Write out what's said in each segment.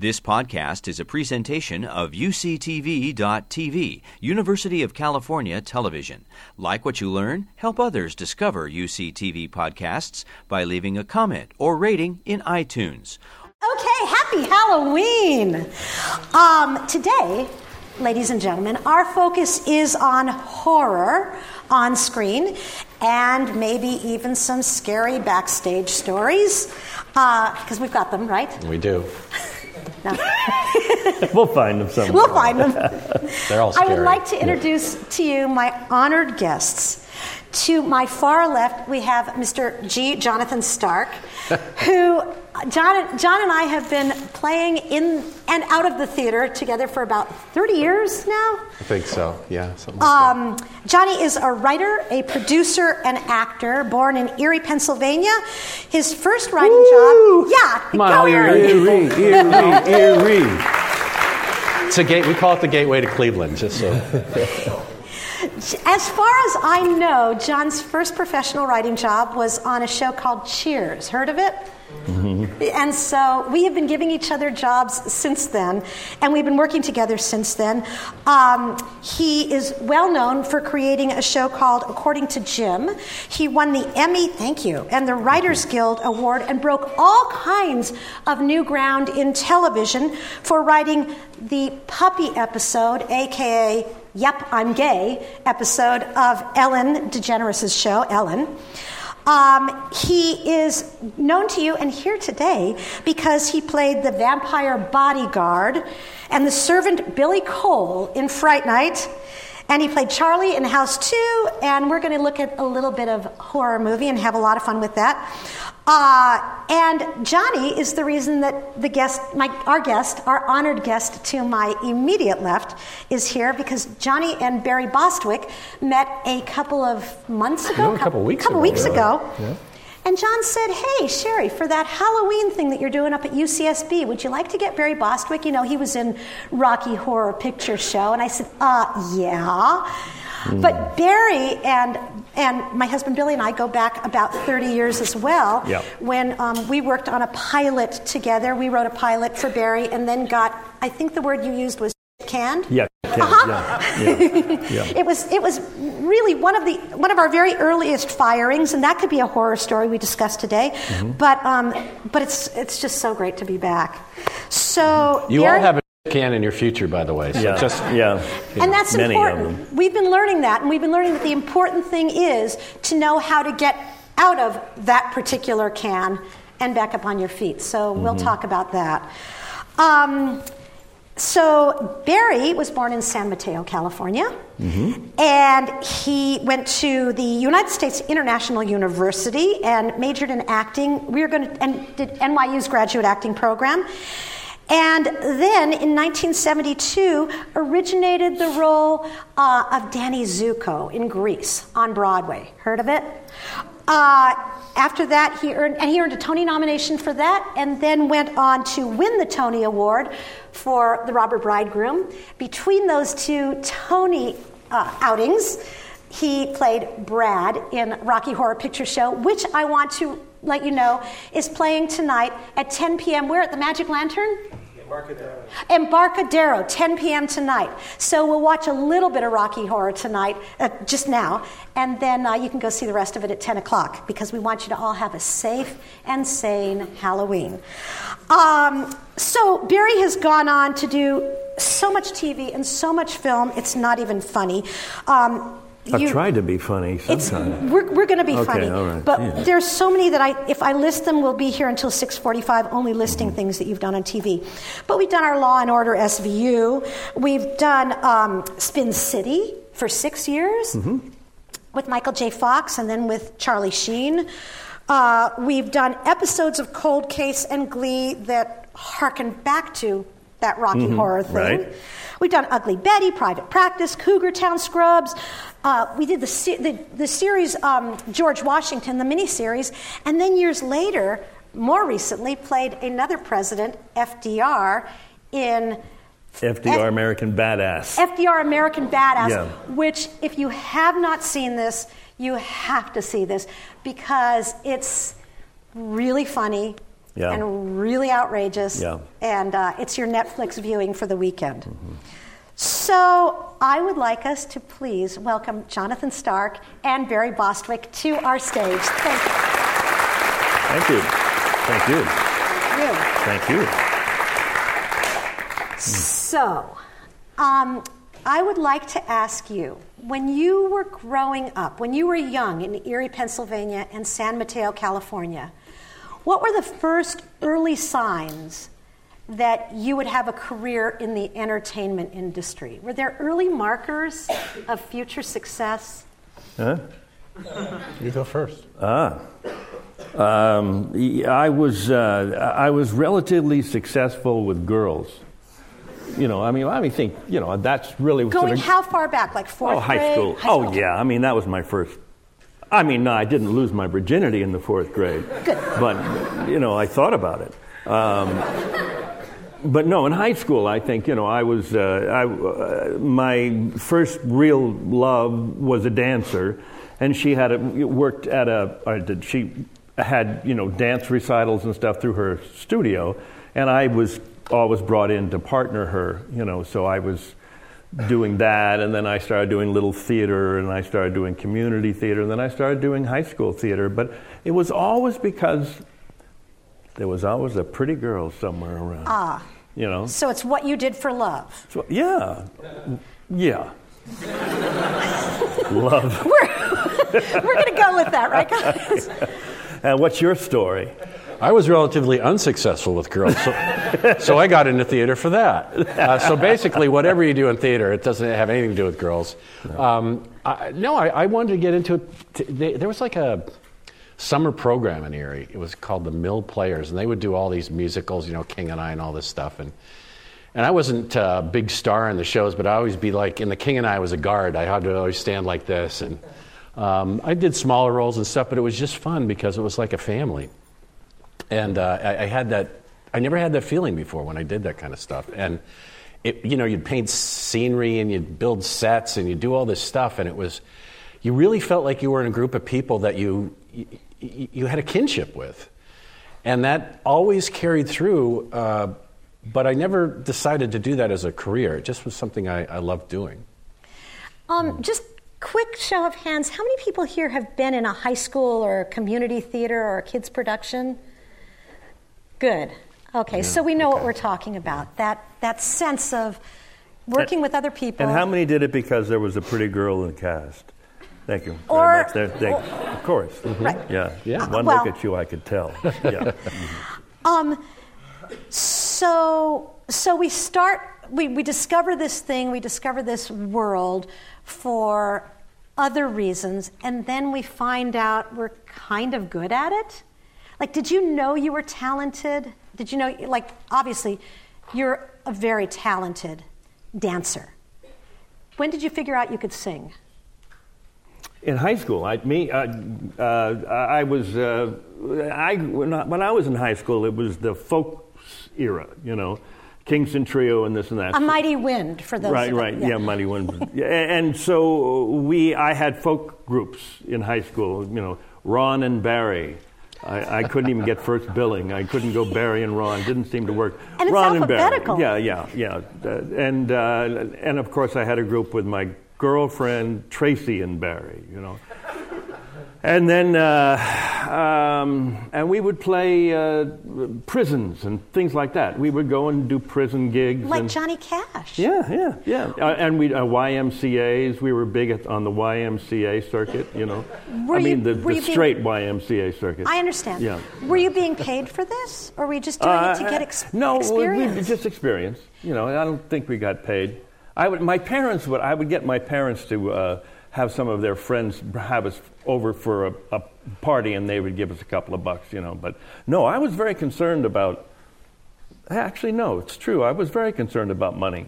This podcast is a presentation of UCTV.tv, University of California Television. Like what you learn? Help others discover UCTV podcasts by leaving a comment or rating in iTunes. Okay, happy Halloween! Today, ladies and gentlemen, our focus is on horror on screen and maybe even some scary backstage stories, because we've got them, right? We do. No. We'll find them somewhere. We'll find them. They're all scary. I would like to introduce to you my honored guests. To my far left, we have Mr. G. Jonathan Stark, who John and I have been playing in and out of the theater together for about 30 years now. I think so, yeah. Like that. Johnny is a writer, a producer, and actor, born in Erie, Pennsylvania. His first writing job... Yeah, go Erie. It's a we call it the gateway to Cleveland, just so... As far as I know, John's first professional writing job was on a show called Cheers. Heard of it? Mm-hmm. And so we have been giving each other jobs since then, and we've been working together since then. He is well known for creating a show called According to Jim. He won the Emmy, and the Writers Guild Award, and broke all kinds of new ground in television for writing the puppy episode, a.k.a. Yep, I'm Gay episode of Ellen DeGeneres' show, Ellen. He is known to you and here today because he played the vampire bodyguard and the servant Billy Cole in Fright Night, and he played Charlie in House Two, and we're going to look at a little bit of horror movie and have a lot of fun with that. And Johnny is the reason that the guest, our honored guest to my immediate left, is here because Johnny and Barry Bostwick met a couple of months ago. A couple weeks ago. Yeah. And John said, "Hey, Sherry, for that Halloween thing that you're doing up at UCSB, would you like to get Barry Bostwick? You know, he was in Rocky Horror Picture Show." And I said, yeah." But Barry and my husband Billy and I go back about 30 years as well. Yep. When we worked on a pilot together, we wrote a pilot for Barry, and then got, I think the word you used was canned. Yeah. It was really one of our very earliest firings, and that could be a horror story we discuss today. Mm-hmm. But it's just so great to be back. So you Barry, all have. Can in your future, by the way. So yeah. Just, yeah. And that's many important. Of them. We've been learning that, and we've been learning that the important thing is to know how to get out of that particular can and back up on your feet. So we'll talk about that. So Barry was born in San Mateo, California, and he went to the United States International University and majored in acting. Did NYU's graduate acting program. And then, in 1972, originated the role of Danny Zuko in Grease on Broadway. Heard of it? After that, he earned a Tony nomination for that, and then went on to win the Tony Award for The Robber Bridegroom. Between those two Tony outings, he played Brad in Rocky Horror Picture Show, which I want to let you know is playing tonight at 10 p.m. We're at the Magic Lantern? Embarcadero, 10 p.m. tonight. So we'll watch a little bit of Rocky Horror tonight, just now, and then you can go see the rest of it at 10 o'clock because we want you to all have a safe and sane Halloween. So Barry has gone on to do so much TV and so much film, it's not even funny. I've tried to be funny sometimes. We're going to be funny. All right. But there's so many that if I list them, we'll be here until 6:45 only listing things that you've done on TV. But we've done our Law & Order SVU. We've done Spin City for 6 years with Michael J. Fox and then with Charlie Sheen. We've done episodes of Cold Case and Glee that harken back to that Rocky Horror thing. Right. We've done Ugly Betty, Private Practice, Cougar Town, Scrubs. We did the series George Washington, the miniseries, and then years later, more recently, played another president, FDR, in FDR American Badass. FDR American Badass, which if you have not seen this, you have to see this because it's really funny. yeah. and really outrageous. Yeah. And it's your Netflix viewing for the weekend. Mm-hmm. So I would like us to please welcome Jonathan Stark and Barry Bostwick to our stage. Thank you. Thank you. Thank you. Thank you. Thank you. So I would like to ask you, when you were growing up, when you were young in Erie, Pennsylvania and San Mateo, California, what were the first early signs that you would have a career in the entertainment industry? Were there early markers of future success? Huh? You go first. I was relatively successful with girls. You know, I mean, think, you know, that's really going sort of, how far back? Like fourth grade? High school. Oh, yeah. I mean, that was my first. I mean, no, I didn't lose my virginity in the fourth grade. Good. But you know, I thought about it. But no, in high school, I think, you know, I was, my first real love was a dancer, and she had she had, you know, dance recitals and stuff through her studio, and I was always brought in to partner her, you know, so I was doing that, and then I started doing little theater, and I started doing community theater, and then I started doing high school theater, but it was always because there was always a pretty girl somewhere around. Ah. You know? So it's what you did for love. So, yeah. Yeah. Love. We're going to go with that, right, guys? And what's your story? I was relatively unsuccessful with girls, so I got into theater for that. So basically, whatever you do in theater, it doesn't have anything to do with girls. No, I wanted to get into it. There was like a summer program in Erie. It was called the Mill Players, and they would do all these musicals, you know, King and I and all this stuff. And I wasn't a big star in the shows, but I always be like, in the King and I was a guard. I had to always stand like this. And I did smaller roles and stuff, but it was just fun because it was like a family. And I never had that feeling before when I did that kind of stuff. And, you know, you'd paint scenery and you'd build sets and you'd do all this stuff. And it was, you really felt like you were in a group of people that you had a kinship with. And that always carried through, but I never decided to do that as a career. It just was something I loved doing. Just quick show of hands, how many people here have been in a high school or a community theater or a kids production? Good. Okay, yeah, so we know what we're talking about. That sense of working with other people. And how many did it because there was a pretty girl in the cast? Thank you very much. Of course. Mm-hmm. Right. Yeah. One look at you, I could tell. Yeah. Mm-hmm. So we start. We discover this thing. We discover this world for other reasons, and then we find out we're kind of good at it. Like, did you know you were talented? Did you know, like, obviously, you're a very talented dancer. When did you figure out you could sing? In high school, when I was in high school, it was the folk era, you know, Kingston Trio and this and that. A Mighty Wind, for those. Right, yeah, Mighty Wind. And so I had folk groups in high school, you know, Ron and Barry. I couldn't even get first billing. I couldn't go Barry and Ron. Didn't seem to work. And it's Ron alphabetical. And Barry. Yeah. And of course I had a group with my girlfriend Tracy and Barry. You know. And then and we would play prisons and things like that. We would go and do prison gigs. Like Johnny Cash. Yeah. And we YMCAs. We were big on the YMCA circuit, you know. The straight YMCA circuit. I understand. Yeah. Were you being paid for this, or were you just doing it to get experience? No, just experience. You know, I don't think we got paid. I would get my parents to have some of their friends have us over for a party, and they would give us a couple of bucks, you know. But no, I was very concerned about. Actually, no, it's true. I was very concerned about money,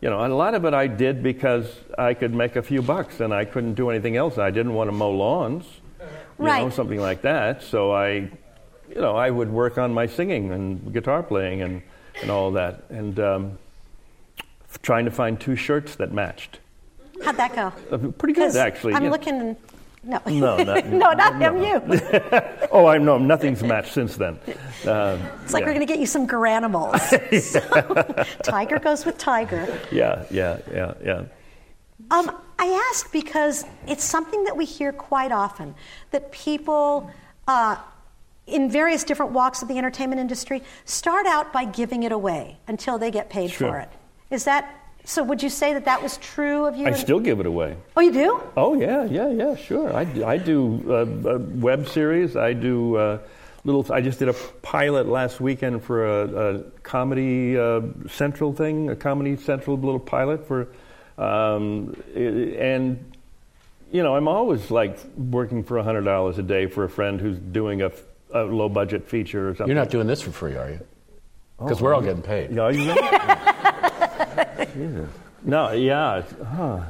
you know. And a lot of it I did because I could make a few bucks, and I couldn't do anything else. I didn't want to mow lawns, you know, something like that. So I would work on my singing and guitar playing and all that, and trying to find two shirts that matched. How'd that go? Pretty good, actually. I'm looking. No. No, not, no, not no. MU. Oh, I know. Nothing's matched since then. It's like we're going to get you some geranimals. So, tiger goes with tiger. Yeah. I ask because it's something that we hear quite often, that people in various different walks of the entertainment industry start out by giving it away until they get paid for it. Is that... So would you say that that was true of you? I still give it away. Oh, you do? Oh, yeah, sure. I do a web series. I do little... I just did a pilot last weekend for a Comedy Central thing, a Comedy Central little pilot for... and, you know, I'm always, like, working for $100 a day for a friend who's doing a low-budget feature or something. You're not doing this for free, are you? Because we're all getting paid. No, you know? Yeah. No, yeah. Huh.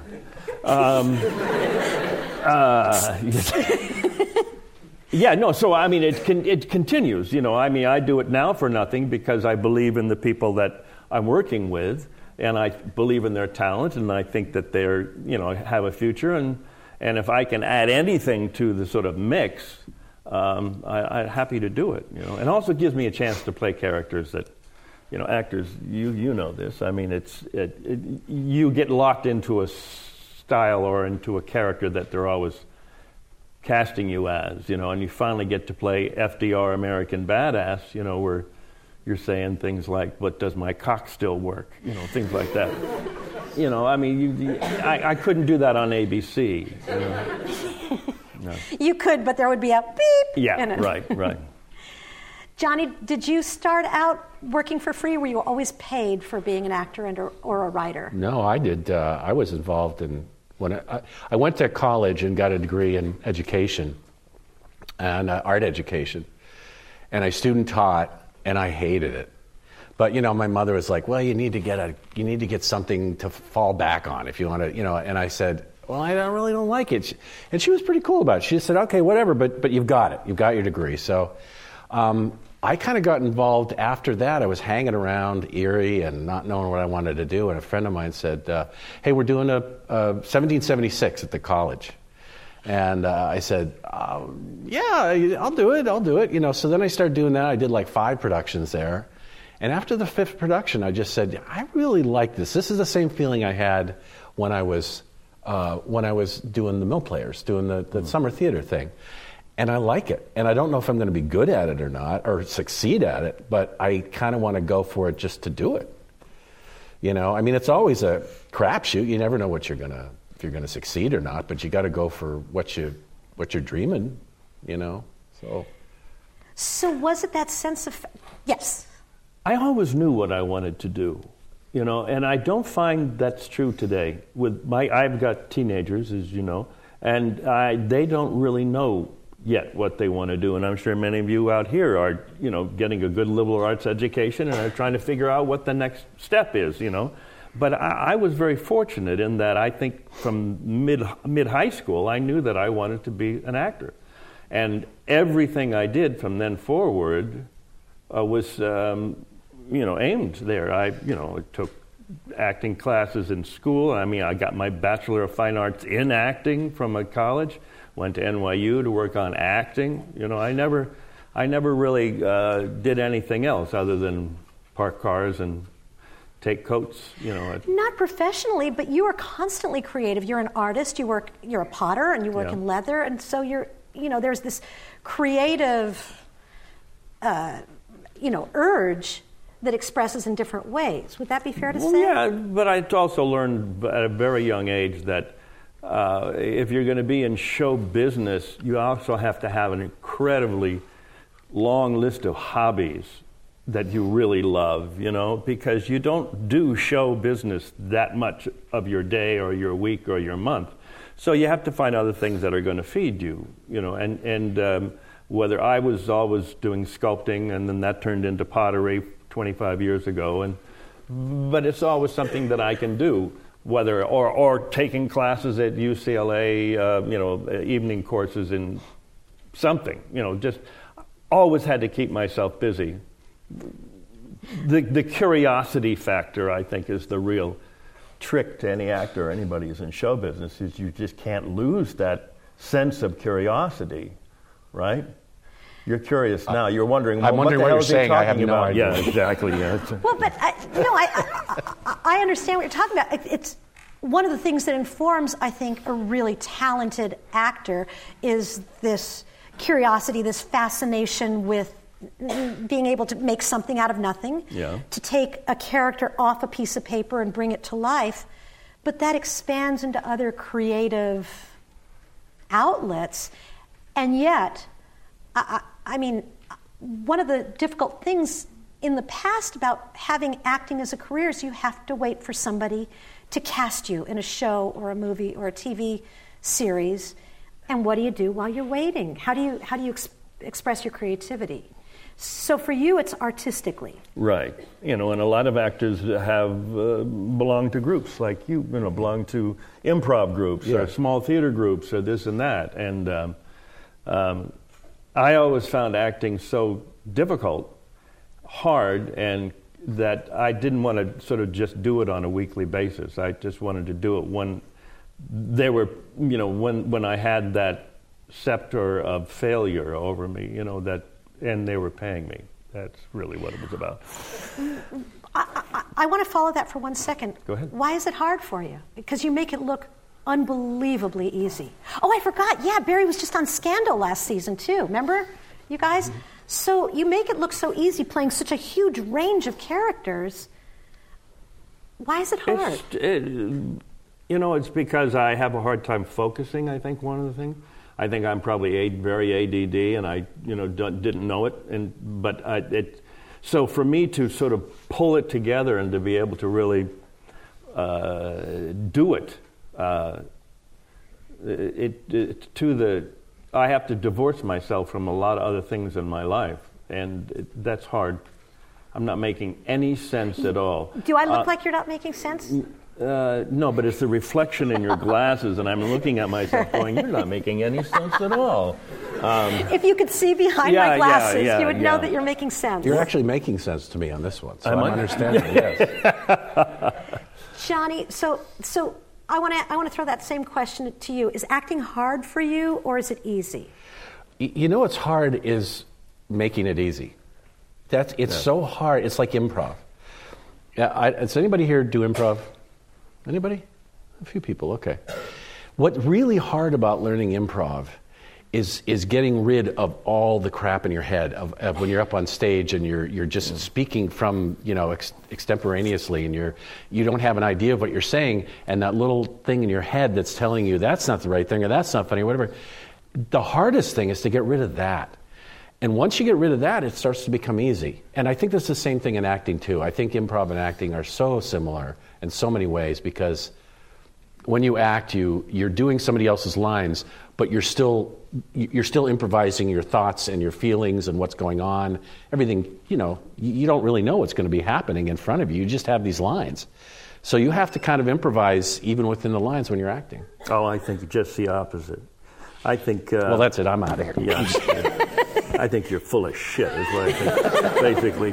Yeah, no, so I mean, it continues, you know. I mean, I do it now for nothing because I believe in the people that I'm working with, and I believe in their talent, and I think that they're, you know, have a future, and if I can add anything to the sort of mix, I'm happy to do it, you know. And also gives me a chance to play characters that... You know, actors, you know this. I mean, it's you get locked into a style or into a character that they're always casting you as, you know, and you finally get to play FDR American Badass, you know, where you're saying things like, but does my cock still work? You know, things like that. You know, I mean, I couldn't do that on ABC. You know? No. You could, but there would be a beep. Yeah, in it. Right. Johnny, did you start out working for free? Were you always paid for being an actor and or a writer? No, I did. I was involved in when I went to college and got a degree in education and art education, and I student taught, and I hated it. But you know, my mother was like, "Well, you need to get something to fall back on if you want to," you know. And I said, "Well, I really don't like it," and she was pretty cool about it. She just said, "Okay, whatever, but you've got it. You've got your degree." So. I kind of got involved after that. I was hanging around Erie and not knowing what I wanted to do, and a friend of mine said, hey, we're doing a 1776 at the college. And I said, yeah, I'll do it. You know. So then I started doing that. I did like 5 productions there. And after the 5th production, I just said, I really like this. This is the same feeling I had when I was doing the Mill Players, doing the summer theater thing. And I like it. And I don't know if I'm going to be good at it or not, or succeed at it, but I kind of want to go for it just to do it. You know, I mean, it's always a crapshoot. You never know what if you're going to succeed or not, but you got to go for what you're dreaming, you know, so. So was it that sense of, yes. I always knew what I wanted to do, you know, and I don't find that's true today. I've got teenagers, as you know, and they don't really know yet what they want to do, and I'm sure many of you out here are, you know, getting a good liberal arts education and are trying to figure out what the next step is, you know. But I was very fortunate in that I think from mid high school I knew that I wanted to be an actor, and everything I did from then forward was, you know, aimed there. I took acting classes in school. I mean, I got my Bachelor of Fine Arts in acting from a college. Went to NYU to work on acting. You know, I never really did anything else other than park cars and take coats. You know, not professionally, but you are constantly creative. You're an artist. You're a potter, and you work in leather. And so you know, there's this creative, you know, urge that expresses in different ways. Would that be fair to say? Yeah, but I also learned at a very young age that. If you're going to be in show business, you also have to have an incredibly long list of hobbies that you really love, you know, because you don't do show business that much of your day or your week or your month. So you have to find other things that are going to feed you, you know, and whether I was always doing sculpting, and then that turned into pottery 25 years ago, but it's always something that I can do. Whether or taking classes at UCLA, you know, evening courses in something, you know, just always had to keep myself busy. The curiosity factor, I think, is the real trick to any actor or anybody who's in show business. Is you just can't lose that sense of curiosity, right? You're curious now. You're wondering. Well, I'm wondering what you're saying. I have no idea. Yeah, exactly. Yeah. Well, but I understand what you're talking about. It's one of the things that informs, I think, a really talented actor is this curiosity, this fascination with being able to make something out of nothing. Yeah. To take a character off a piece of paper and bring it to life, but that expands into other creative outlets, and yet. I mean, one of the difficult things in the past about having acting as a career is you have to wait for somebody to cast you in a show or a movie or a TV series. And what do you do while you're waiting? How do you express your creativity? So for you, it's artistically. Right. You know, and a lot of actors have belong to groups like you know, belong to improv groups, yeah, or small theater groups or this and that. And I always found acting so difficult, hard, and that I didn't want to sort of just do it on a weekly basis. I just wanted to do it when there were, you know, when I had that scepter of failure over me, you know, that, and they were paying me. That's really what it was about. I want to follow that for 1 second. Go ahead. Why is it hard for you? Because you make it look unbelievably easy. Oh, I forgot. Yeah, Barry was just on Scandal last season, too. Remember, you guys? Mm-hmm. So you make it look so easy playing such a huge range of characters. Why is it hard? It's because I have a hard time focusing, I think, one of the things. I think I'm probably very ADD, and I, didn't know it. So for me to sort of pull it together and to be able to really do it, I have to divorce myself from a lot of other things in my life, and that's hard. I'm not making any sense at all. Do I look like you're not making sense? No, but it's the reflection in your glasses, and I'm looking at myself going, you're not making any sense at all. If you could see behind my glasses, you would know that you're making sense. You're actually making sense to me on this one, so I'm understanding, yes. Johnny, so I want to throw that same question to you. Is acting hard for you, or is it easy? You know what's hard is making it easy. So hard. It's like improv. Yeah, does anybody here do improv? Anybody? A few people, okay. What's really hard about learning improv is getting rid of all the crap in your head of when you're up on stage and you're just speaking from extemporaneously and you don't have an idea of what you're saying, and that little thing in your head that's telling you that's not the right thing or that's not funny, whatever. The hardest thing is to get rid of that. And once you get rid of that, it starts to become easy. And I think that's the same thing in acting too. I think improv and acting are so similar in so many ways, because when you act, you're doing somebody else's lines, but you're still improvising your thoughts and your feelings and what's going on. Everything, you don't really know what's going to be happening in front of you. You just have these lines. So you have to kind of improvise even within the lines when you're acting. Oh, I think just the opposite. I think... well, that's it. I'm out of here. Yeah. I think you're full of shit is what I think, basically.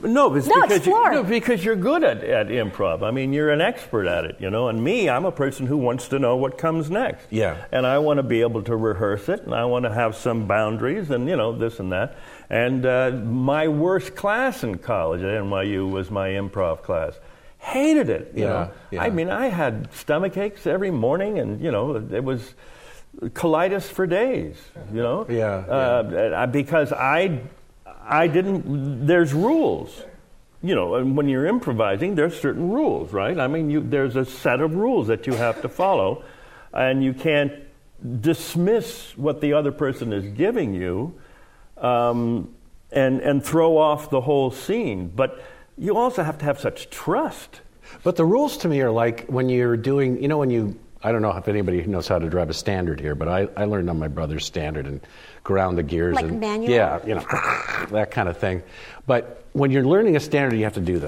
Because you're good at improv. I mean, you're an expert at it, And me, I'm a person who wants to know what comes next. Yeah. And I want to be able to rehearse it, and I want to have some boundaries, and this and that. And my worst class in college at NYU was my improv class. Hated it. You know? Yeah. I mean, I had stomach aches every morning, and it was colitis for days. Yeah. Because I didn't. There's rules, and when you're improvising, there's certain rules, right? I mean, there's a set of rules that you have to follow, and you can't dismiss what the other person is giving you, and throw off the whole scene. But you also have to have such trust. But the rules to me are like when you're doing, I don't know if anybody knows how to drive a standard here, but I learned on my brother's standard and ground the gears. Like manual? Yeah, that kind of thing. But when you're learning a standard, you have to do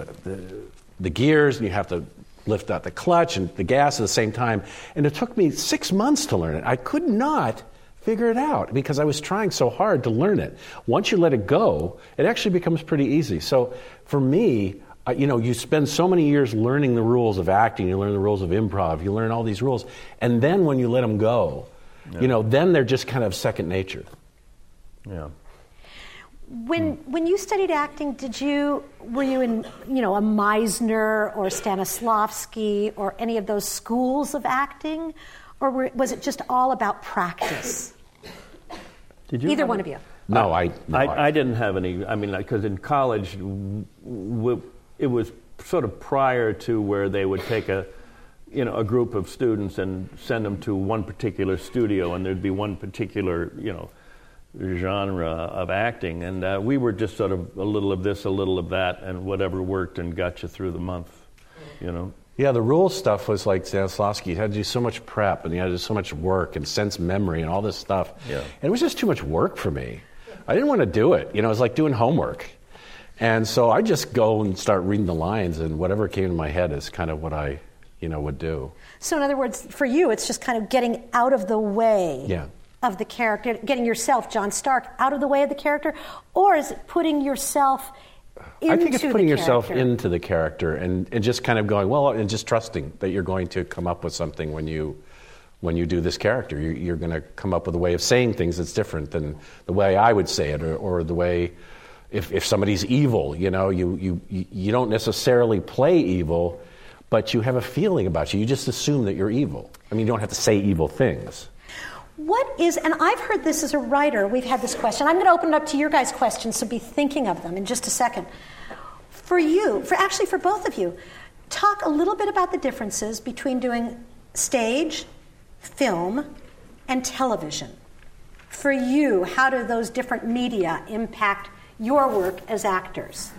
the gears, and you have to lift out the clutch and the gas at the same time. And it took me 6 months to learn it. I could not figure it out because I was trying so hard to learn it. Once you let it go, it actually becomes pretty easy. So for me... you spend so many years learning the rules of acting, you learn the rules of improv, you learn all these rules, and then when you let them go, Yeah. You know, then they're just kind of second nature. Yeah. When you studied acting, were you in, you know, a Meisner or Stanislavski or any of those schools of acting, or was it just all about practice? Did you either one of you? No, I didn't have any. I mean, because in college, it was sort of prior to where they would take a group of students and send them to one particular studio, and there'd be one particular, you know, genre of acting, and we were just sort of a little of this, a little of that, and whatever worked and got you through the month, you know. Yeah, the rule stuff was like Stanislavski. You had to do so much prep, and you had to do so much work and sense memory and all this stuff. Yeah. And it was just too much work for me. I didn't want to do it. You know, it was like doing homework. And so I just go and start reading the lines, and whatever came to my head is kind of what I, you know, would do. So in other words, for you, it's just kind of getting out of the way. Yeah. Of the character, getting yourself, John Stark, out of the way of the character, or is it putting yourself into the character? I think it's putting yourself into the character and just kind of going, well, and just trusting that you're going to come up with something when you do this character. You're going to come up with a way of saying things that's different than the way I would say it, or the way, if somebody's evil, you know, you don't necessarily play evil, but you have a feeling about you. You just assume that you're evil. I mean, you don't have to say evil things. What is, and I've heard this as a writer, we've had this question. I'm going to open it up to your guys' questions, so be thinking of them in just a second. For you, for both of you, talk a little bit about the differences between doing stage, film, and television. For you, how do those different media impact your work as actors?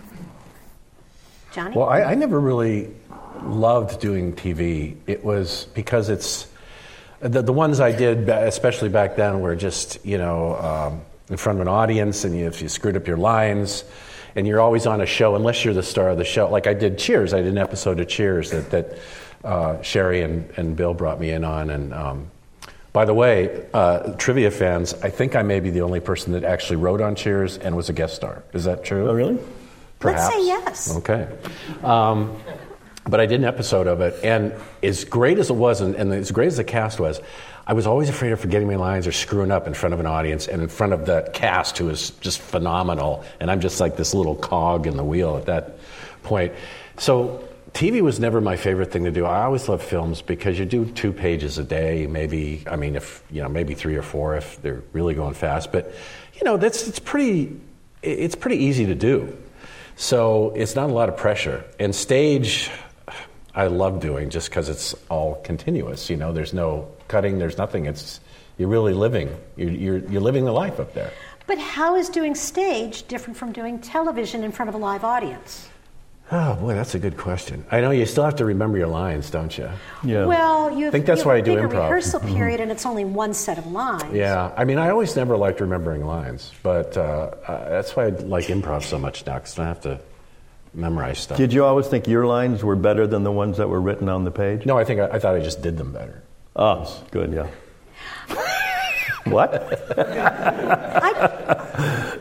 Johnny? Well, I never really loved doing TV. It was because it's... The ones I did, especially back then, were just, you know, in front of an audience, and if you screwed up your lines, and you're always on a show, unless you're the star of the show. Like I did Cheers. I did an episode of Cheers that Sherry and Bill brought me in on. And by the way, trivia fans, I think I may be the only person that actually wrote on Cheers and was a guest star. Is that true? Oh, really? Perhaps. Let's say yes. Okay. But I did an episode of it, and as great as it was, and as great as the cast was, I was always afraid of forgetting my lines or screwing up in front of an audience and in front of that cast, who is just phenomenal, and I'm just like this little cog in the wheel at that point. So TV was never my favorite thing to do. I always loved films because you do 2 pages a day, maybe. I mean, if you know, maybe 3 or 4 if they're really going fast. But you know, it's pretty easy to do. So it's not a lot of pressure. And stage, I love doing just because it's all continuous. You know, there's no cutting, there's nothing. It's you're really living. You're living the life up there. But how is doing stage different from doing television in front of a live audience? Oh boy, that's a good question. I know you still have to remember your lines, don't you? Yeah. Well, I do improv. Rehearsal period, and it's only one set of lines. Yeah. I mean, I always never liked remembering lines, but that's why I like improv so much now, because I don't have to memorize stuff. Did you always think your lines were better than the ones that were written on the page? No, I think I thought I just did them better. Oh, good, yeah. What?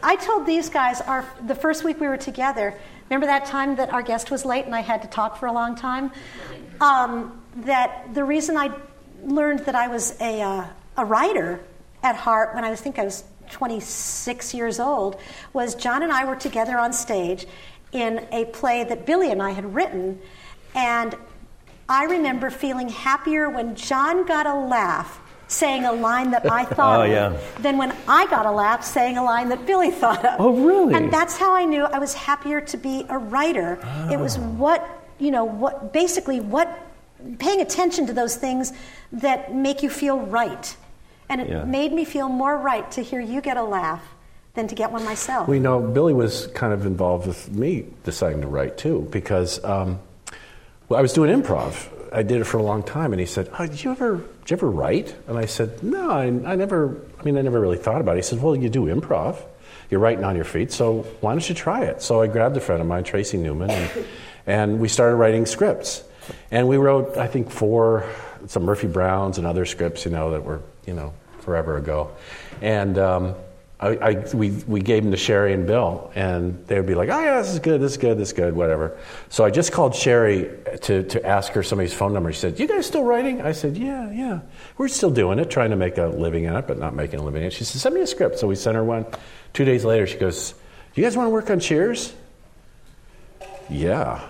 I told these guys the first week we were together, remember that time that our guest was late and I had to talk for a long time? That the reason I learned that I was a writer at heart when I was 26 years old was John and I were together on stage in a play that Billy and I had written, and I remember feeling happier when John got a laugh saying a line that I thought of than when I got a laugh saying a line that Billy thought of. Oh, really? And that's how I knew I was happier to be a writer. Oh. It was paying attention to those things that make you feel right. And it made me feel more right to hear you get a laugh than to get one myself. Well, you know, Billy was kind of involved with me deciding to write, too, because I was doing improv. I did it for a long time, and he said, oh, did you ever write? And I said, no, I never really thought about it. He said, well, you do improv. You're writing on your feet, so why don't you try it? So I grabbed a friend of mine, Tracy Newman, and we started writing scripts. And we wrote, I think, 4, some Murphy Browns and other scripts, you know, that were, you know, forever ago. And we gave them to Sherry and Bill, and they would be like, oh yeah, this is good, this is good, this is good, whatever. So I just called Sherry to ask her somebody's phone number. She said, you guys still writing? I said, yeah. We're still doing it, trying to make a living in it, but not making a living in it. She said, send me a script. So we sent her one. 2 days later, she goes, do you guys want to work on Cheers? Yeah.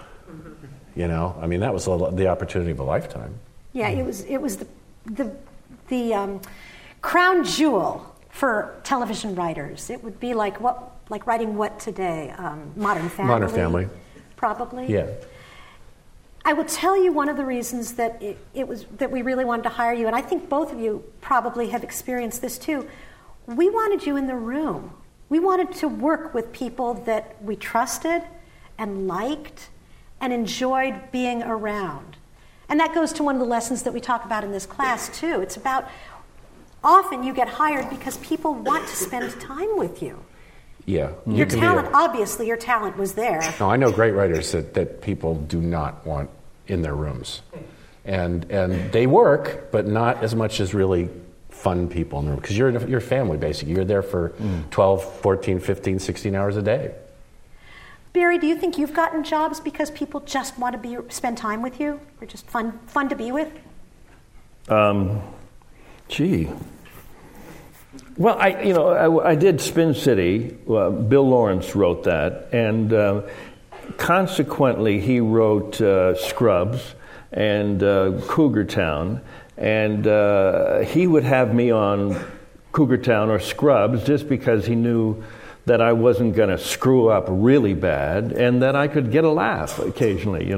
You know, I mean, that was the opportunity of a lifetime. Yeah, it was the crown jewel for television writers. It would be like writing what today? Modern Family. Modern Family. Probably. Yeah. I will tell you one of the reasons that it was that we really wanted to hire you, and I think both of you probably have experienced this too. We wanted you in the room. We wanted to work with people that we trusted and liked and enjoyed being around. And that goes to one of the lessons that we talk about in this class too. It's about often you get hired because people want to spend time with you. Yeah. Obviously your talent was there. No, I know great writers that people do not want in their rooms. And they work, but not as much as really fun people in the room. Because you're family, basically. You're there for 12, 14, 15, 16 hours a day. Barry, do you think you've gotten jobs because people just want to spend time with you? Or just fun to be with? Gee. Well, I did Spin City. Bill Lawrence wrote that, and consequently, he wrote Scrubs and Cougar Town, and he would have me on Cougar Town or Scrubs just because he knew that I wasn't going to screw up really bad, and that I could get a laugh occasionally,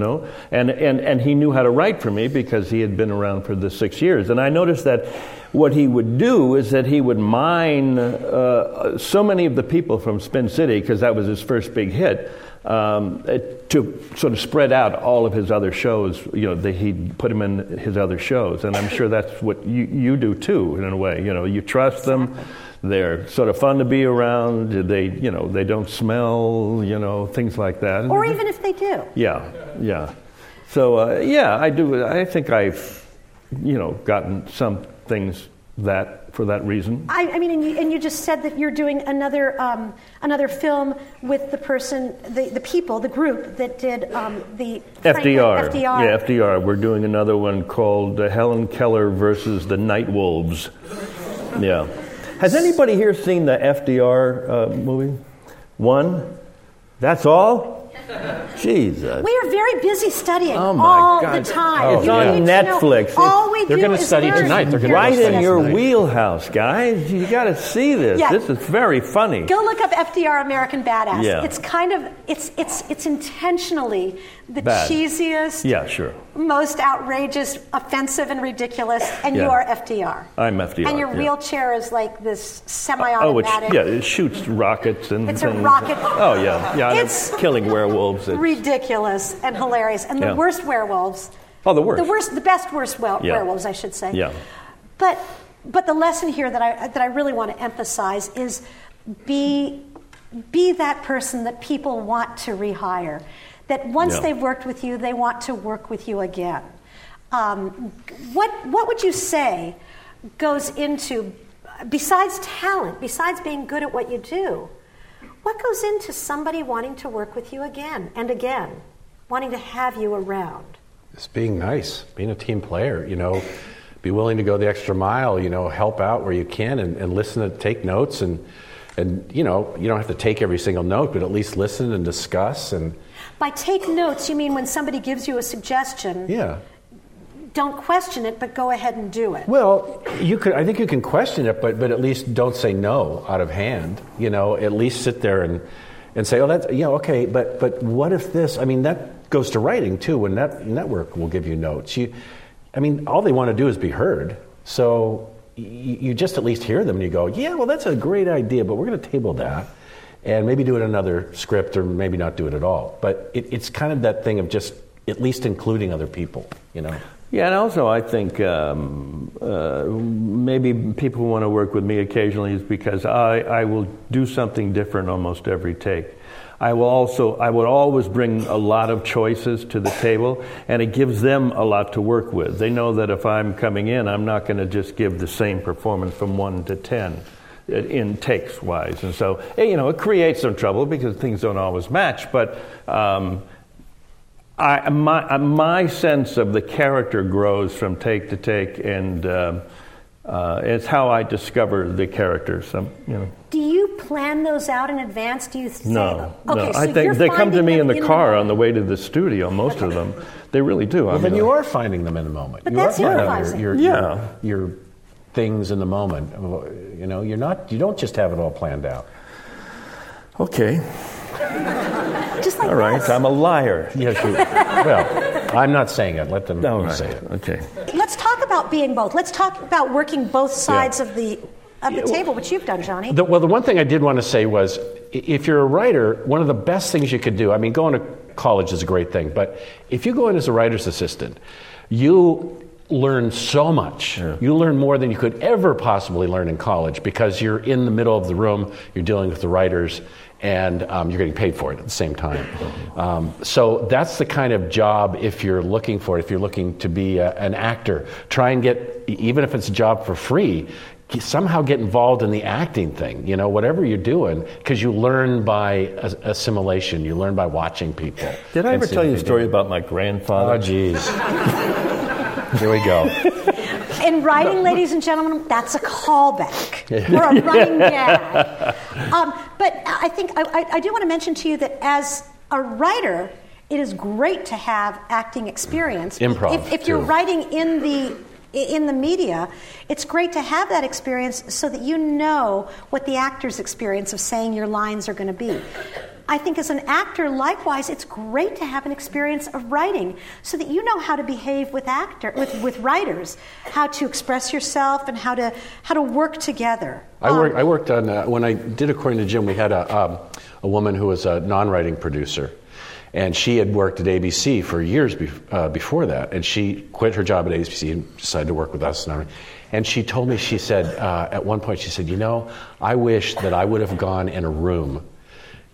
And he knew how to write for me because he had been around for the 6 years. And I noticed that what he would do is that he would mine so many of the people from Spin City, because that was his first big hit, to sort of spread out all of his other shows, that he'd put him in his other shows. And I'm sure that's what you do too, in a way. You trust them. They're sort of fun to be around. They don't smell. Things like that. Or even if they do. Yeah. So I do. I think I've, gotten some things that for that reason. I mean, and you just said that you're doing another film with the person, the people, the group that did the FDR. FDR. We're doing another one called Helen Keller versus the Night Wolves. Yeah. Has anybody here seen the FDR movie? One? That's all? Jesus. We are very busy studying all God. The time. Oh, it's on Netflix. All we do is study tonight. They're going right to study tonight. Right in your wheelhouse, guys. You got to see this. Yeah. This is very funny. Go look up FDR American Badass. Yeah. It's kind of it's intentionally the cheesiest, most outrageous, offensive, and ridiculous. And you are FDR. I'm FDR. And your wheelchair is like this semi-automatic. It shoots rockets and. It's a rocket. Oh yeah. And it's killing werewolves. It's ridiculous and hilarious, and the worst werewolves. Oh, the worst. The best worst werewolves, I should say. Yeah. But the lesson here that I really want to emphasize is be that person that people want to rehire. That once they've worked with you, they want to work with you again. What would you say goes into, besides talent, besides being good at what you do, what goes into somebody wanting to work with you again and again, wanting to have you around? It's being nice, being a team player, be willing to go the extra mile, help out where you can and listen and take notes and you don't have to take every single note, but at least listen and discuss. And by take notes, you mean when somebody gives you a suggestion? Yeah. Don't question it, but go ahead and do it. Well, I think you can question it, but at least don't say no out of hand. At least sit there and say, oh, that's okay. But what if this? I mean, that goes to writing too. When that network will give you notes, all they want to do is be heard. So you just at least hear them and you go, yeah, well, that's a great idea, but we're going to table that. And maybe do it another script, or maybe not do it at all. But it's kind of that thing of just at least including other people, Yeah, and also I think maybe people who want to work with me occasionally is because I will do something different almost every take. I would always bring a lot of choices to the table, and it gives them a lot to work with. They know that if I'm coming in, I'm not going to just give the same performance from 1 to 10. in takes wise. And so, you know, it creates some trouble because things don't always match. But my sense of the character grows from take to take, and it's how I discover the character. Some, you know. Do you plan those out in advance? Do you say, no? Okay, no. So I think they come to me in the car on the way to the studio. Most of them, they really do. Well, I mean, then you are finding them in the moment. But that's improvising. Your things in the moment. You know, you're not. You don't just have it all planned out. Okay. Just like all right. This. I'm a liar. Yes, you. Well, I'm not saying it. Let them say it. Okay. Let's talk about being both. Let's talk about working both sides of the. Of the table, which you've done, Johnny. The one thing I did want to say was, if you're a writer, one of the best things you could do, I mean, going to college is a great thing, but if you go in as a writer's assistant, you learn so much. Yeah. You learn more than you could ever possibly learn in college, because you're in the middle of the room, you're dealing with the writers, and you're getting paid for it at the same time. So that's the kind of job, if you're looking for it, if you're looking to be an actor, try and get, even if it's a job for free, somehow get involved in the acting thing, you know, whatever you're doing, because you learn by assimilation. You learn by watching people. Did I ever tell you a story about my grandfather? Oh, jeez. Here we go. In writing, ladies and gentlemen, that's a callback or a running gag. But I think I do want to mention to you that as a writer, it is great to have acting experience. Improv. If you're writing in the media, it's great to have that experience so that you know what the actor's experience of saying your lines are going to be. I think as an actor, likewise, it's great to have an experience of writing so that you know how to behave with writers, how to express yourself, and how to work together. I worked on when I did According to Jim, we had a woman who was a non-writing producer. And she had worked at ABC for years before that. And she quit her job at ABC and decided to work with us. And she told me, she said, at one point, she said, you know, I wish that I would have gone in a room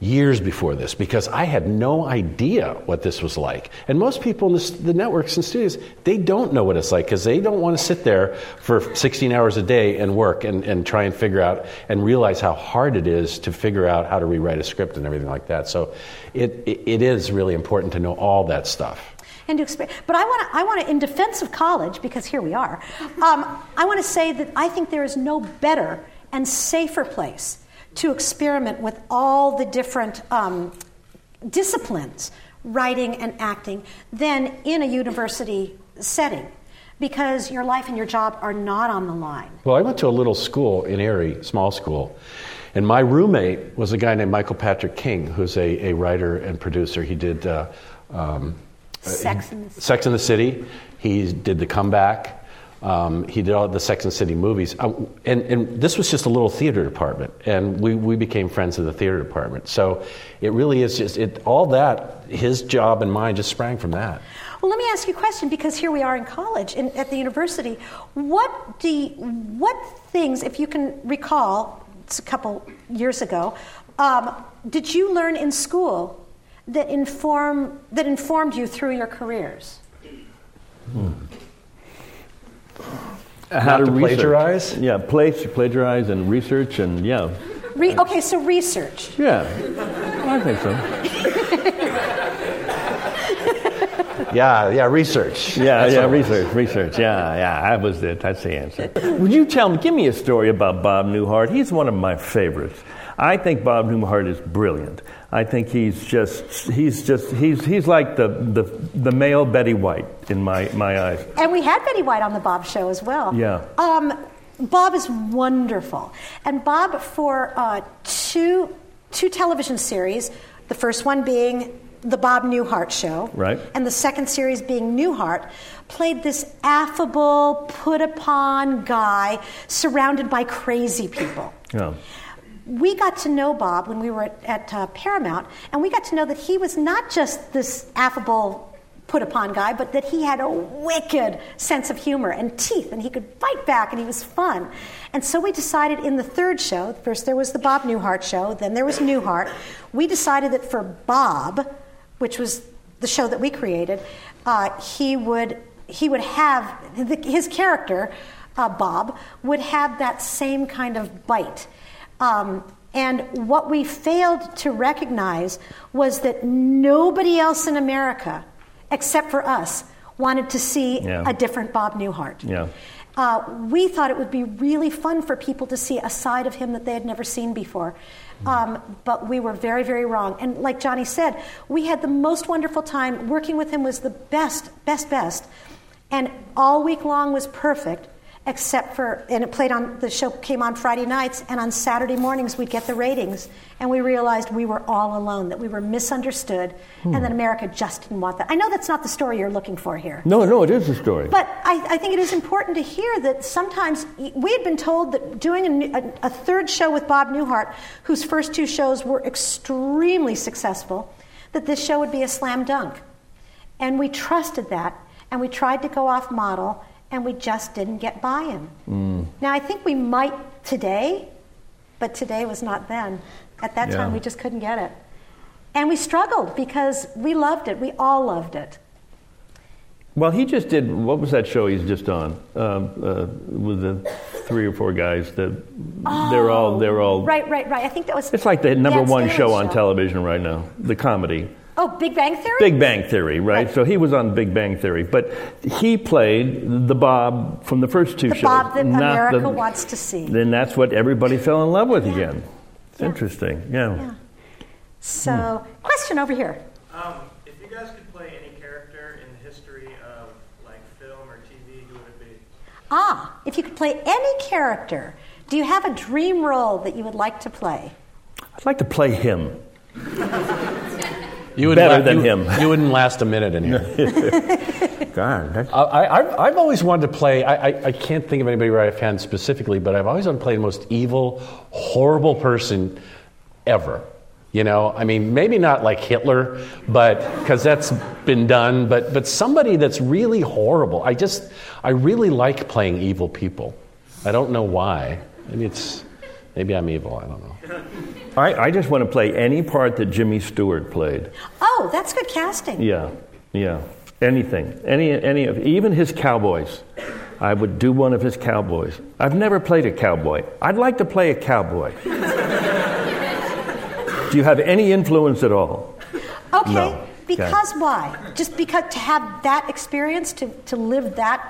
years before this, because I had no idea what this was like. And most people in the networks and studios, they don't know what it's like, because they don't want to sit there for 16 hours a day and work and try and figure out and realize how hard it is to figure out how to rewrite a script and everything like that. So it is really important to know all that stuff. And to experience. But I want to, in defense of college, because here we are, I want to say that I think there is no better and safer place to experiment with all the different disciplines, writing and acting, than in a university setting, because your life and your job are not on the line. Well, I went to a little school in Erie, small school, and my roommate was a guy named Michael Patrick King, who's a writer and producer. He did Sex and the City. He did The Comeback. He did all the Sex and City movies. And this was just a little theater department, and we became friends in the theater department. So it really is just, all that, his job and mine just sprang from that. Well, let me ask you a question, because here we are in college, at the university. What things, if you can recall, it's a couple years ago, did you learn in school that informed you through your careers? How to plagiarize? Yeah, plagiarize and research and okay, so research. Yeah, I think so. Research. Research. That was it. That's the answer. Would you give me a story about Bob Newhart? He's one of my favorites. I think Bob Newhart is brilliant. I think he's like the male Betty White in my eyes. And we had Betty White on the Bob show as well. Yeah. Bob is wonderful. And Bob, for two television series, the first one being The Bob Newhart Show, right, and the second series being Newhart, played this affable, put-upon guy surrounded by crazy people. Yeah. We got to know Bob when we were at Paramount, and we got to know that he was not just this affable, put-upon guy, but that he had a wicked sense of humor and teeth, and he could fight back, and he was fun. And so we decided in the third show, first there was the Bob Newhart Show, then there was Newhart, we decided that for Bob, which was the show that we created, he would have, his character, Bob, would have that same kind of bite. And what we failed to recognize was that nobody else in America, except for us, wanted to see a different Bob Newhart. Yeah. We thought it would be really fun for people to see a side of him that they had never seen before. But we were very, very wrong. And like Johnny said, we had the most wonderful time. Working with him was the best. And all week long was perfect, except for, and it played on, the show came on Friday nights, and on Saturday mornings we'd get the ratings, and we realized we were all alone, that we were misunderstood, and that America just didn't want that. I know that's not the story you're looking for here. No, it is the story. But I think it is important to hear that sometimes, we had been told that doing a third show with Bob Newhart, whose first two shows were extremely successful, that this show would be a slam dunk. And we trusted that, and we tried to go off model, and we just didn't get by him. Now, I think we might today, but today was not then. At that time, we just couldn't get it. And we struggled because we loved it. We all loved it. Well, he just did, what was that show he's just on? With the three or four guys that they're all. Right. I think that was. It's like the number one show on television right now, the comedy. Oh, Big Bang Theory? Big Bang Theory, right? So he was on Big Bang Theory. But he played the Bob from the first two shows. The Bob that America wants to see. Then that's what everybody fell in love with again. It's interesting, So, question over here. If you guys could play any character in the history of, like, film or TV, who would it be? If you could play any character, do you have a dream role that you would like to play? I'd like to play him. Better than him. You wouldn't last a minute in here. God. I've always wanted to play, I can't think of anybody right offhand specifically, but I've always wanted to play the most evil, horrible person ever. You know, I mean, maybe not like Hitler, but because that's been done, but somebody that's really horrible. I really like playing evil people. I don't know why. Maybe I'm evil, I don't know. I just want to play any part that Jimmy Stewart played. Oh, that's good casting. Yeah. Anything. Any of even his cowboys. I would do one of his cowboys. I've never played a cowboy. I'd like to play a cowboy. Do you have any influence at all? Okay. No. Because why? Just because to have that experience, to live that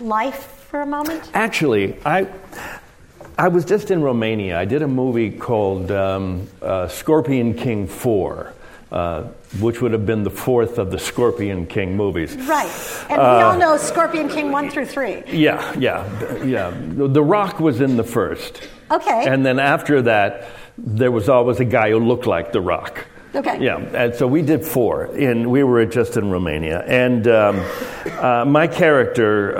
life for a moment? Actually, I was just in Romania. I did a movie called Scorpion King 4, which would have been the fourth of the Scorpion King movies. Right. And we all know Scorpion King 1 through 3. Yeah. The Rock was in the first. Okay. And then after that, there was always a guy who looked like The Rock. Okay. Yeah, and so we did 4, and we were just in Romania. And my character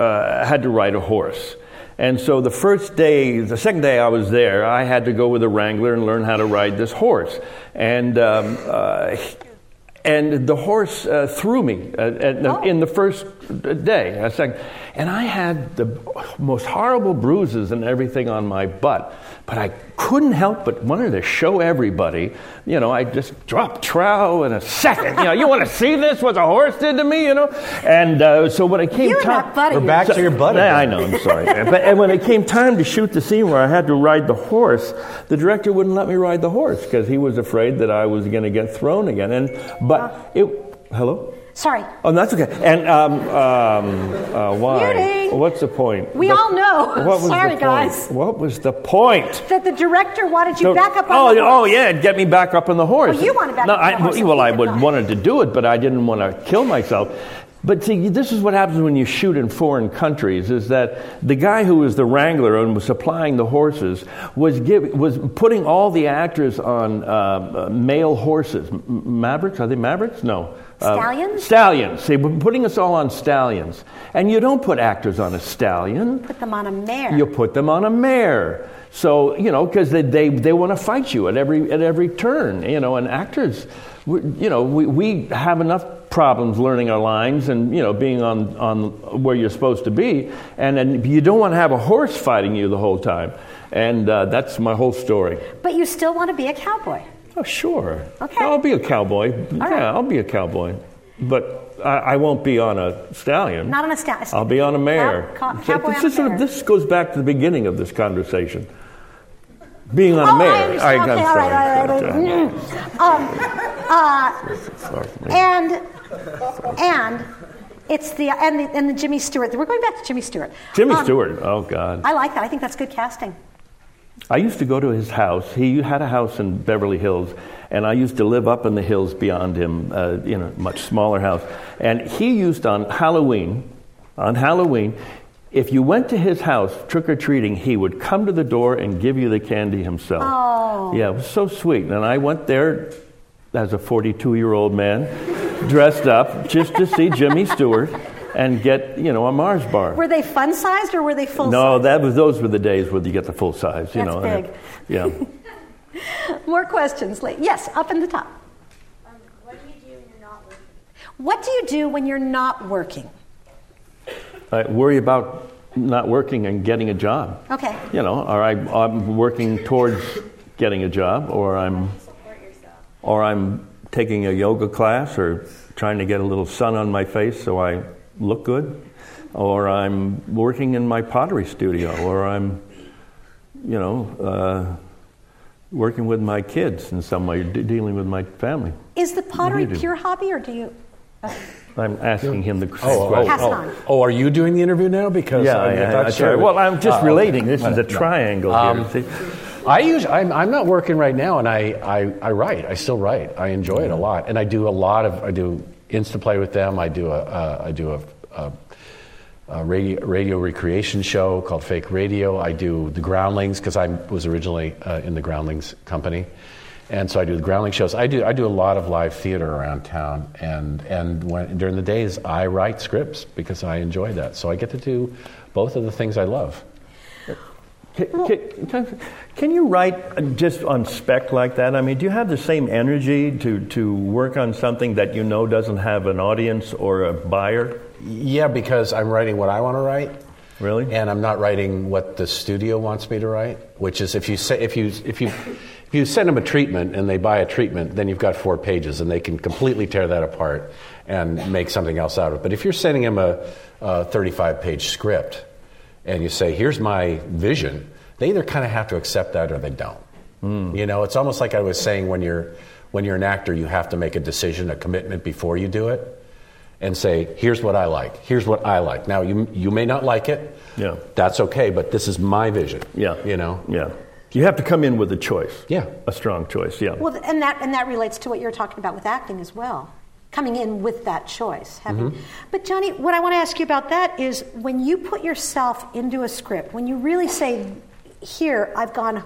had to ride a horse. And so the second day I was there, I had to go with a wrangler and learn how to ride this horse. And the horse threw me in the first day. And I had the most horrible bruises and everything on my butt. But I couldn't help but wanted to show everybody. You know, I just dropped trow in a second. You know, you want to see this, what the horse did to me, you know? And so when it came time... We're back to your buddy. I know, I'm sorry. And when it came time to shoot the scene where I had to ride the horse, the director wouldn't let me ride the horse because he was afraid that I was going to get thrown again. Hello? Sorry. Oh, that's okay. And why? Muting. What's the point? We all know. What was the point? That the director wanted you back up on the horse. Oh, yeah, get me back up on the horse. Oh, you wanted back up on the horse. Well, I wanted to do it, but I didn't want to kill myself. But see, this is what happens when you shoot in foreign countries, is that the guy who was the wrangler and was supplying the horses was putting all the actors on male horses. Mavericks? Are they Mavericks? No. Stallions? Stallions. They were putting us all on stallions. And you don't put actors on a stallion. Put them on a mare. You put them on a mare. So, you know, because they want to fight you at every turn, you know. And actors, we have enough problems learning our lines and, you know, being on where you're supposed to be. And then you don't want to have a horse fighting you the whole time. And that's my whole story. But you still want to be a cowboy. Oh, sure. Okay. I'll be a cowboy. All right. I'll be a cowboy. But I won't be on a stallion. Not on a stallion. I'll be on a mare. Cowboy on a mare. This goes back to the beginning of this conversation. being unmarried. I understand. And it's the and the Jimmy Stewart. We're going back to Jimmy Stewart. Jimmy Stewart. Oh God. I like that. I think that's good casting. I used to go to his house. He had a house in Beverly Hills, and I used to live up in the hills beyond him, in a much smaller house. And he used on Halloween, if you went to his house trick-or-treating, he would come to the door and give you the candy himself. Oh. Yeah, it was so sweet. And I went there as a 42-year-old man, dressed up, just to see Jimmy Stewart. And get, a Mars bar. Were they fun-sized or were they full-sized? No, those were the days where you get the full-size. That's big. Yeah. More questions, Lee. Yes, up in the top. What do you do when you're not working? What do you do when you're not working? I worry about not working and getting a job. Okay. Or I'm working towards getting a job, or I'm taking a yoga class, or trying to get a little sun on my face so I look good, or I'm working in my pottery studio, or I'm, working with my kids in some way, dealing with my family. Is the pottery pure hobby, or do you? I'm asking him the question. Are you doing the interview now? Because I'm not sure. Well, I'm just relating. Okay. This is a triangle here. I'm not working right now, and I write. I still write. I enjoy it a lot, and I do a lot of Instaplay with them. I do a radio recreation show called Fake Radio. I do the Groundlings because I was originally in the Groundlings company, and so I do the Groundlings shows. I do a lot of live theater around town, and during the days I write scripts because I enjoy that. So I get to do both of the things I love. Can you write just on spec like that? I mean, do you have the same energy to work on something that doesn't have an audience or a buyer? Yeah, because I'm writing what I want to write. Really? And I'm not writing what the studio wants me to write, which is if you send them a treatment and they buy a treatment, then you've got 4 pages and they can completely tear that apart and make something else out of it. But if you're sending them a 35-page script, and you say, here's my vision, they either kind of have to accept that or they don't. Mm. It's almost like I was saying when you're an actor, you have to make a decision, a commitment before you do it, and say, here's what I like, here's what I like. Now, you may not like it. Yeah. That's okay, but this is my vision. Yeah. Yeah. You have to come in with a choice. Yeah. A strong choice, yeah. Well, and that relates to what you're talking about with acting as well. Coming in with that choice. Mm-hmm. But Johnny, what I want to ask you about that is when you put yourself into a script, when you really say, here, I've gone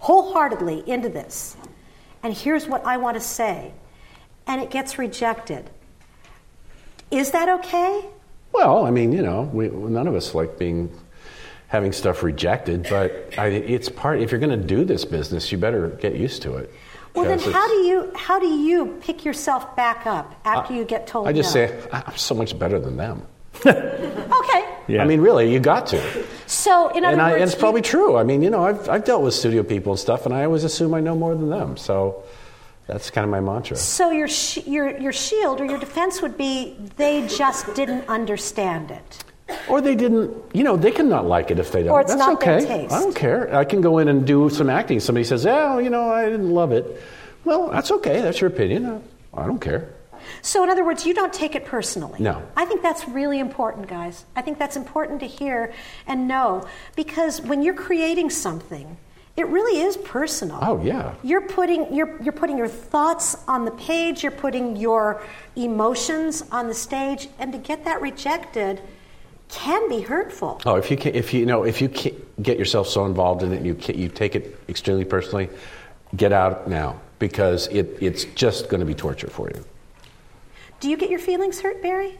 wholeheartedly into this, and here's what I want to say, and it gets rejected. Is that okay? Well, I mean, none of us like having stuff rejected, but it's part, if you're going to do this business, you better get used to it. Well, then how do you pick yourself back up after you get told no? I just say, I'm so much better than them. Okay. Yeah. I mean, really, you got to. So, in other words... And it's probably true. I mean, I've dealt with studio people and stuff, and I always assume I know more than them. So that's kind of my mantra. So your shield or your defense would be they just didn't understand it. Or they didn't, they can not like it if they don't. Or it's that's not okay. Their taste. I don't care. I can go in and do some acting. Somebody says, I didn't love it. Well, that's okay. That's your opinion. I don't care. So, in other words, you don't take it personally. No. I think that's really important, guys. I think that's important to hear and know. Because when you're creating something, it really is personal. Oh, yeah. You're putting you're putting your thoughts on the page. You're putting your emotions on the stage. And to get that rejected... can be hurtful. Oh, if you get yourself so involved in it, and you take it extremely personally. Get out now because it's just going to be torture for you. Do you get your feelings hurt, Barry?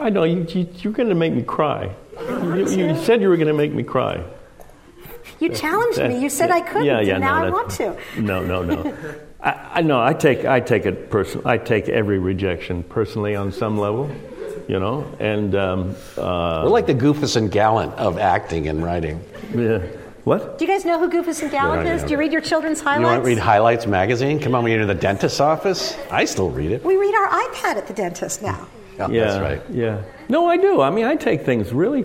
I know you're going to make me cry. You said you were going to make me cry. You challenged me. You said I couldn't. Yeah, and now I want to. No. I take it personally. I take every rejection personally on some level, And we're like the Goofus and Gallant of acting and writing. Yeah. What? Do you guys know who Goofus and Gallant is? Do you read your children's highlights? You don't read Highlights magazine? Come on, when you're in the dentist's office, I still read it. We read our iPad at the dentist now. Oh, yeah. That's right. Yeah. No, I do. I mean, I take things really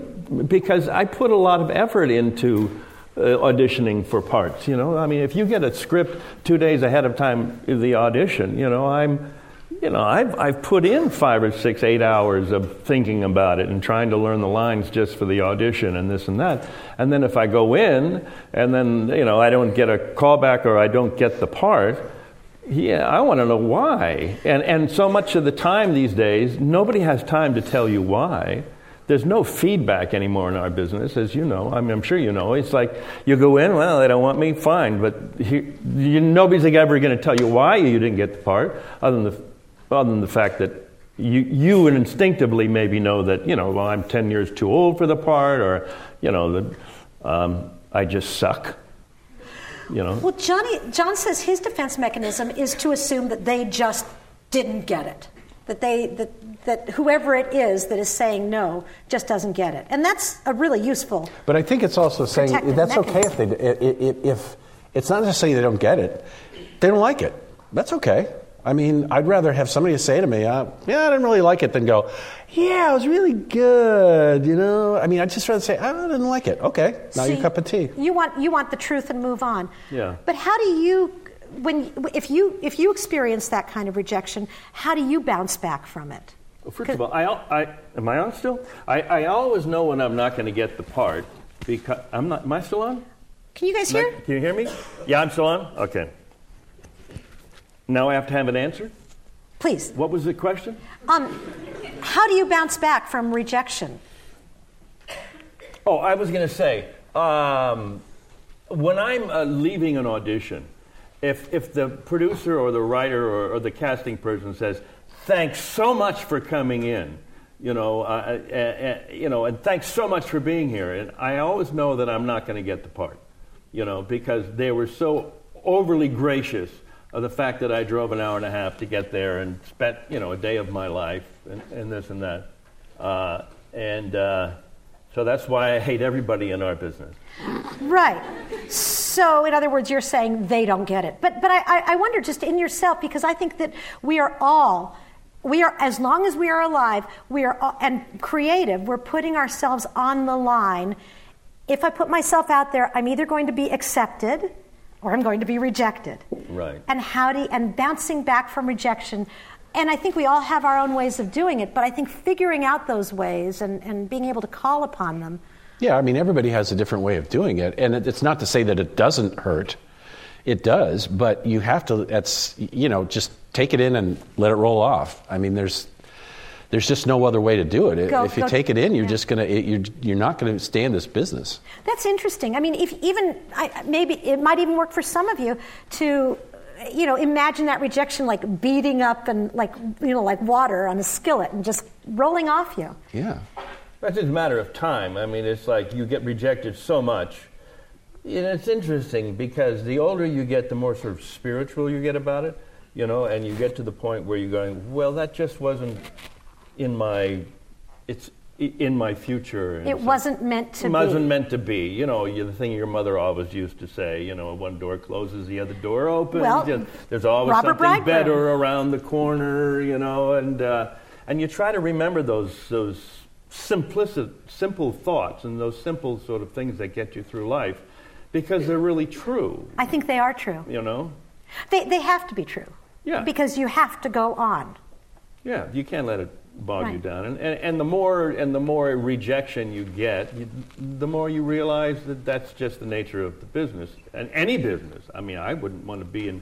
because I put a lot of effort into auditioning for parts, you know. I mean, if you get a script 2 days ahead of time, the audition, you know, I've put in 5 or 6, 8 hours of thinking about it and trying to learn the lines just for the audition and this and that. And then if I go in and then, you know, I don't get a callback or I don't get the part, yeah, I want to know why. And so much of the time these days, nobody has time to tell you why. There's no feedback anymore in our business, as you know. I mean, I'm sure you know. It's like you go in, well, they don't want me, fine. But nobody's ever going to tell you why you didn't get the part, other than the fact that you instinctively maybe know that, you know, well, I'm 10 years too old for the part, or, you know, that I just suck. You know. Well, John says his defense mechanism is to assume that they just didn't get it, that whoever it is that is saying no just doesn't get it, and that's a really useful. But I think it's also saying that's mechanism. Okay if it's not necessarily they don't get it, they don't like it. That's okay. I mean, I'd rather have somebody say to me, I didn't really like it, than go, yeah, it was really good, you know? I mean, I'd just rather say, I didn't like it. Okay, now your cup of tea. You want the truth and move on. Yeah. But how do you, if you experience that kind of rejection, how do you bounce back from it? Well, first of all, am I on still? I always know when I'm not going to get the part, because I'm not, am I still on? Can you guys hear? Can you hear me? Yeah, I'm still on? Okay. Now I have to have an answer? Please. What was the question? How do you bounce back from rejection? Oh, I was going to say, when I'm leaving an audition, if the producer or the writer or the casting person says, thanks so much for coming in, and thanks so much for being here, and I always know that I'm not going to get the part, because they were so overly gracious of the fact that I drove an hour and a half to get there and spent, a day of my life and this and that. So that's why I hate everybody in our business. Right. So, in other words, you're saying they don't get it. But I wonder, just in yourself, because I think that we are, as long as we are alive, we are all, and creative, we're putting ourselves on the line. If I put myself out there, I'm either going to be accepted or I'm going to be rejected. Right. And bouncing back from rejection. And I think we all have our own ways of doing it, but I think figuring out those ways and being able to call upon them. Yeah, I mean, everybody has a different way of doing it. And it's not to say that it doesn't hurt. It does, but you have to, just take it in and let it roll off. I mean, there's just no other way to do it. If you take it in, you're just going to you're not going to stay in this business. That's interesting. I mean, maybe it might even work for some of you to, imagine that rejection like beating up and like water on a skillet and just rolling off you. Yeah, that's just a matter of time. I mean, it's like you get rejected so much, and it's interesting because the older you get, the more sort of spiritual you get about it, and you get to the point where you're going, well, that just wasn't. It's in my future. It wasn't meant to be. It wasn't meant to be. The thing your mother always used to say, one door closes, the other door opens. Well, there's always something better around the corner, and you try to remember those simple thoughts and those simple sort of things that get you through life because they're really true. I think they are true. They have to be true. Yeah. Because you have to go on. Yeah, you can't let it bog you down, and the more rejection you get, the more you realize that that's just the nature of the business and any business. I mean, I wouldn't want to be in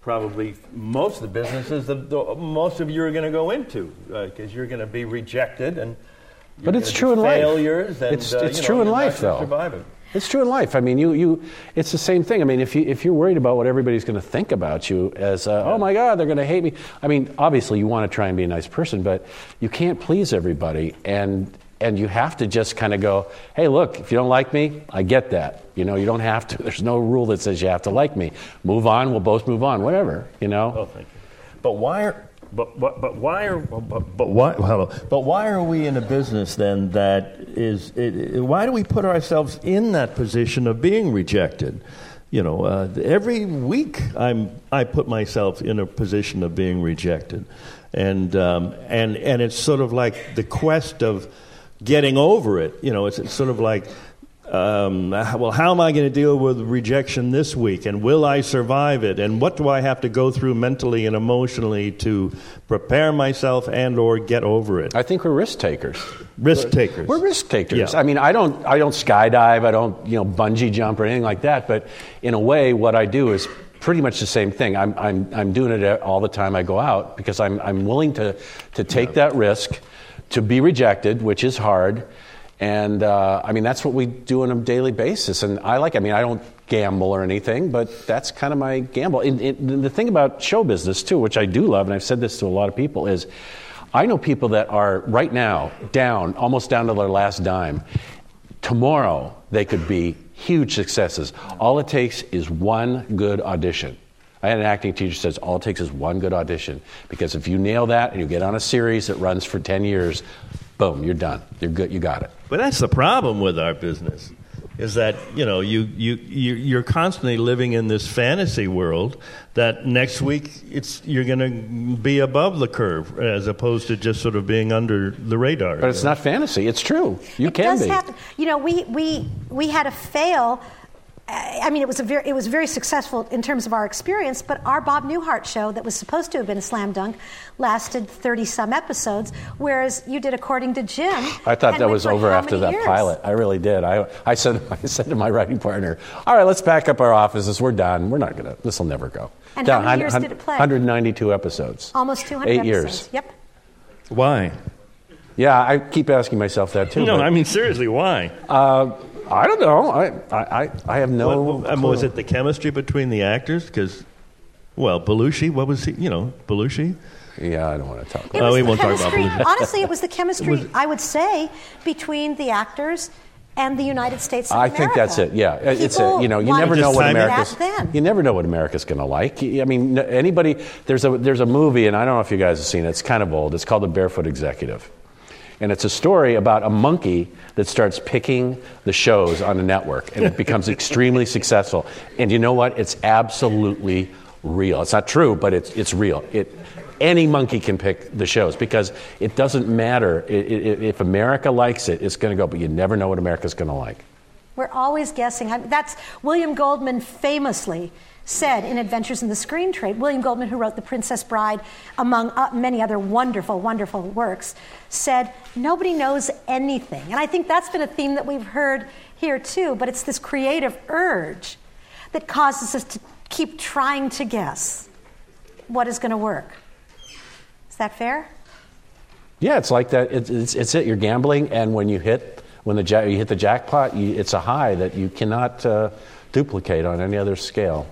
probably most of the businesses that most of you are going to go into because you're going to be rejected and. But it's true in life. Failures. And, it's true in life, though. Survive it. It's true in life. I mean, it's the same thing. I mean, if you're worried about what everybody's going to think about you as, oh my God, they're going to hate me. I mean, obviously you want to try and be a nice person, but you can't please everybody, and you have to just kind of go, hey, look, if you don't like me, I get that. You don't have to. There's no rule that says you have to like me. Move on. We'll both move on. Whatever. Oh, thank you. But why are we in a business then that is? Why do we put ourselves in that position of being rejected? Every week I put myself in a position of being rejected, and it's sort of like the quest of getting over it. You know, it's sort of like, well, how am I going to deal with rejection this week? And will I survive it? And what do I have to go through mentally and emotionally to prepare myself and or get over it? I think we're risk takers. We're risk takers. Yeah. I mean, I don't skydive. I don't, bungee jump or anything like that. But in a way, what I do is pretty much the same thing. I'm doing it all the time I go out because I'm willing to take that risk, to be rejected, which is hard. And, that's what we do on a daily basis. And I don't gamble or anything, but that's kind of my gamble. The thing about show business, too, which I do love, and I've said this to a lot of people, is I know people that are right now almost down to their last dime. Tomorrow, they could be huge successes. All it takes is one good audition. I had an acting teacher who says, all it takes is one good audition. Because if you nail that and you get on a series that runs for 10 years... boom, you're done. You're good. You got it. But that's the problem with our business, is that you're constantly living in this fantasy world that next week you're going to be above the curve as opposed to just sort of being under the radar. But it's not fantasy. It's true. It can be. Happen. We had a fail. I mean, it was very successful in terms of our experience, but our Bob Newhart show that was supposed to have been a slam dunk lasted 30-some episodes, whereas you did According to Jim. I thought that was over after that pilot. I really did. I said to my writing partner, all right, let's back up our offices. We're done. We're not going to. This will never go. And how many years did it play? 192 episodes. Almost 200 episodes. 8 years. Yep. Why? Yeah, I keep asking myself that, too. No, seriously, why? I don't know. I have no clue. Was it the chemistry between the actors? Because, Belushi, what was he? Belushi? Yeah, I don't want to talk about it. We won't talk about Belushi. Honestly, it was the chemistry, I would say, between the actors and the United States of America. I think that's it, yeah. It's it. You never know what America's going to like. I mean, anybody... There's a movie, and I don't know if you guys have seen it. It's kind of old. It's called The Barefoot Executive. And it's a story about a monkey that starts picking the shows on a network. And it becomes extremely successful. And you know what? It's absolutely real. It's not true, but it's real. Any monkey can pick the shows because it doesn't matter. If America likes it, it's going to go. But you never know what America's going to like. We're always guessing. That's William Goldman famously said in Adventures in the Screen Trade. William Goldman, who wrote The Princess Bride, among many other wonderful, wonderful works, said, nobody knows anything. And I think that's been a theme that we've heard here, too. But it's this creative urge that causes us to keep trying to guess what is going to work. Is that fair? Yeah, it's like that. It's it. You're gambling, and when you hit the jackpot, it's a high that you cannot duplicate on any other scale.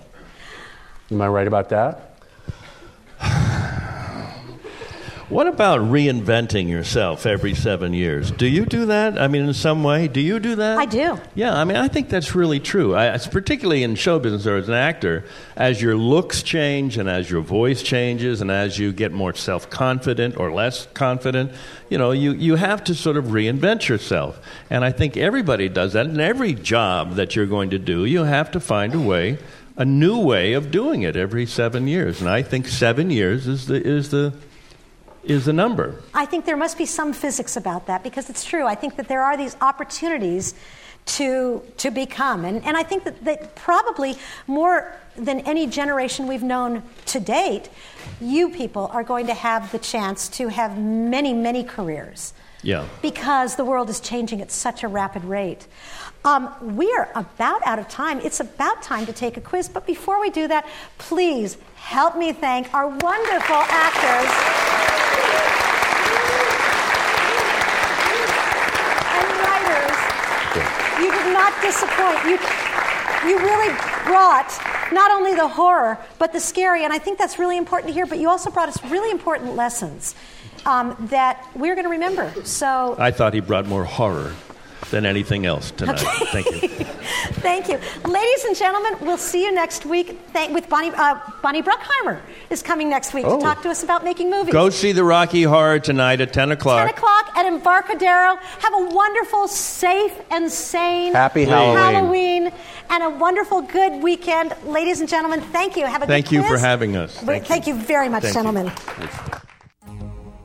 Am I right about that? What about reinventing yourself every 7 years? Do you do that? In some way, do you do that? I do. Yeah, I think that's really true. It's particularly in show business or as an actor, as your looks change and as your voice changes and as you get more self-confident or less confident, you have to sort of reinvent yourself. And I think everybody does that. In every job that you're going to do, you have to find a new way of doing it every 7 years. And I think 7 years is the number. I think there must be some physics about that because it's true. I think that there are these opportunities to become. And I think that probably more than any generation we've known to date, you people are going to have the chance to have many, many careers. Yeah. Because the world is changing at such a rapid rate. We are about out of time. It's about time to take a quiz. But before we do that, please help me thank our wonderful actors and writers. You did not disappoint. You really brought not only the horror, but the scary. And I think that's really important to hear. But you also brought us really important lessons that we're going to remember. So I thought he brought more horror than anything else tonight. Okay. Thank you. Thank you. Ladies and gentlemen, we'll see you next week with Bonnie. Bonnie Bruckheimer is coming next week to talk to us about making movies. Go see the Rocky Horror tonight at 10 o'clock. 10 o'clock at Embarcadero. Have a wonderful, safe, and sane Happy Halloween. And a wonderful, good weekend. Ladies and gentlemen, thank you. Have a good quiz. Thank you for having us. Thank you very much, gentlemen.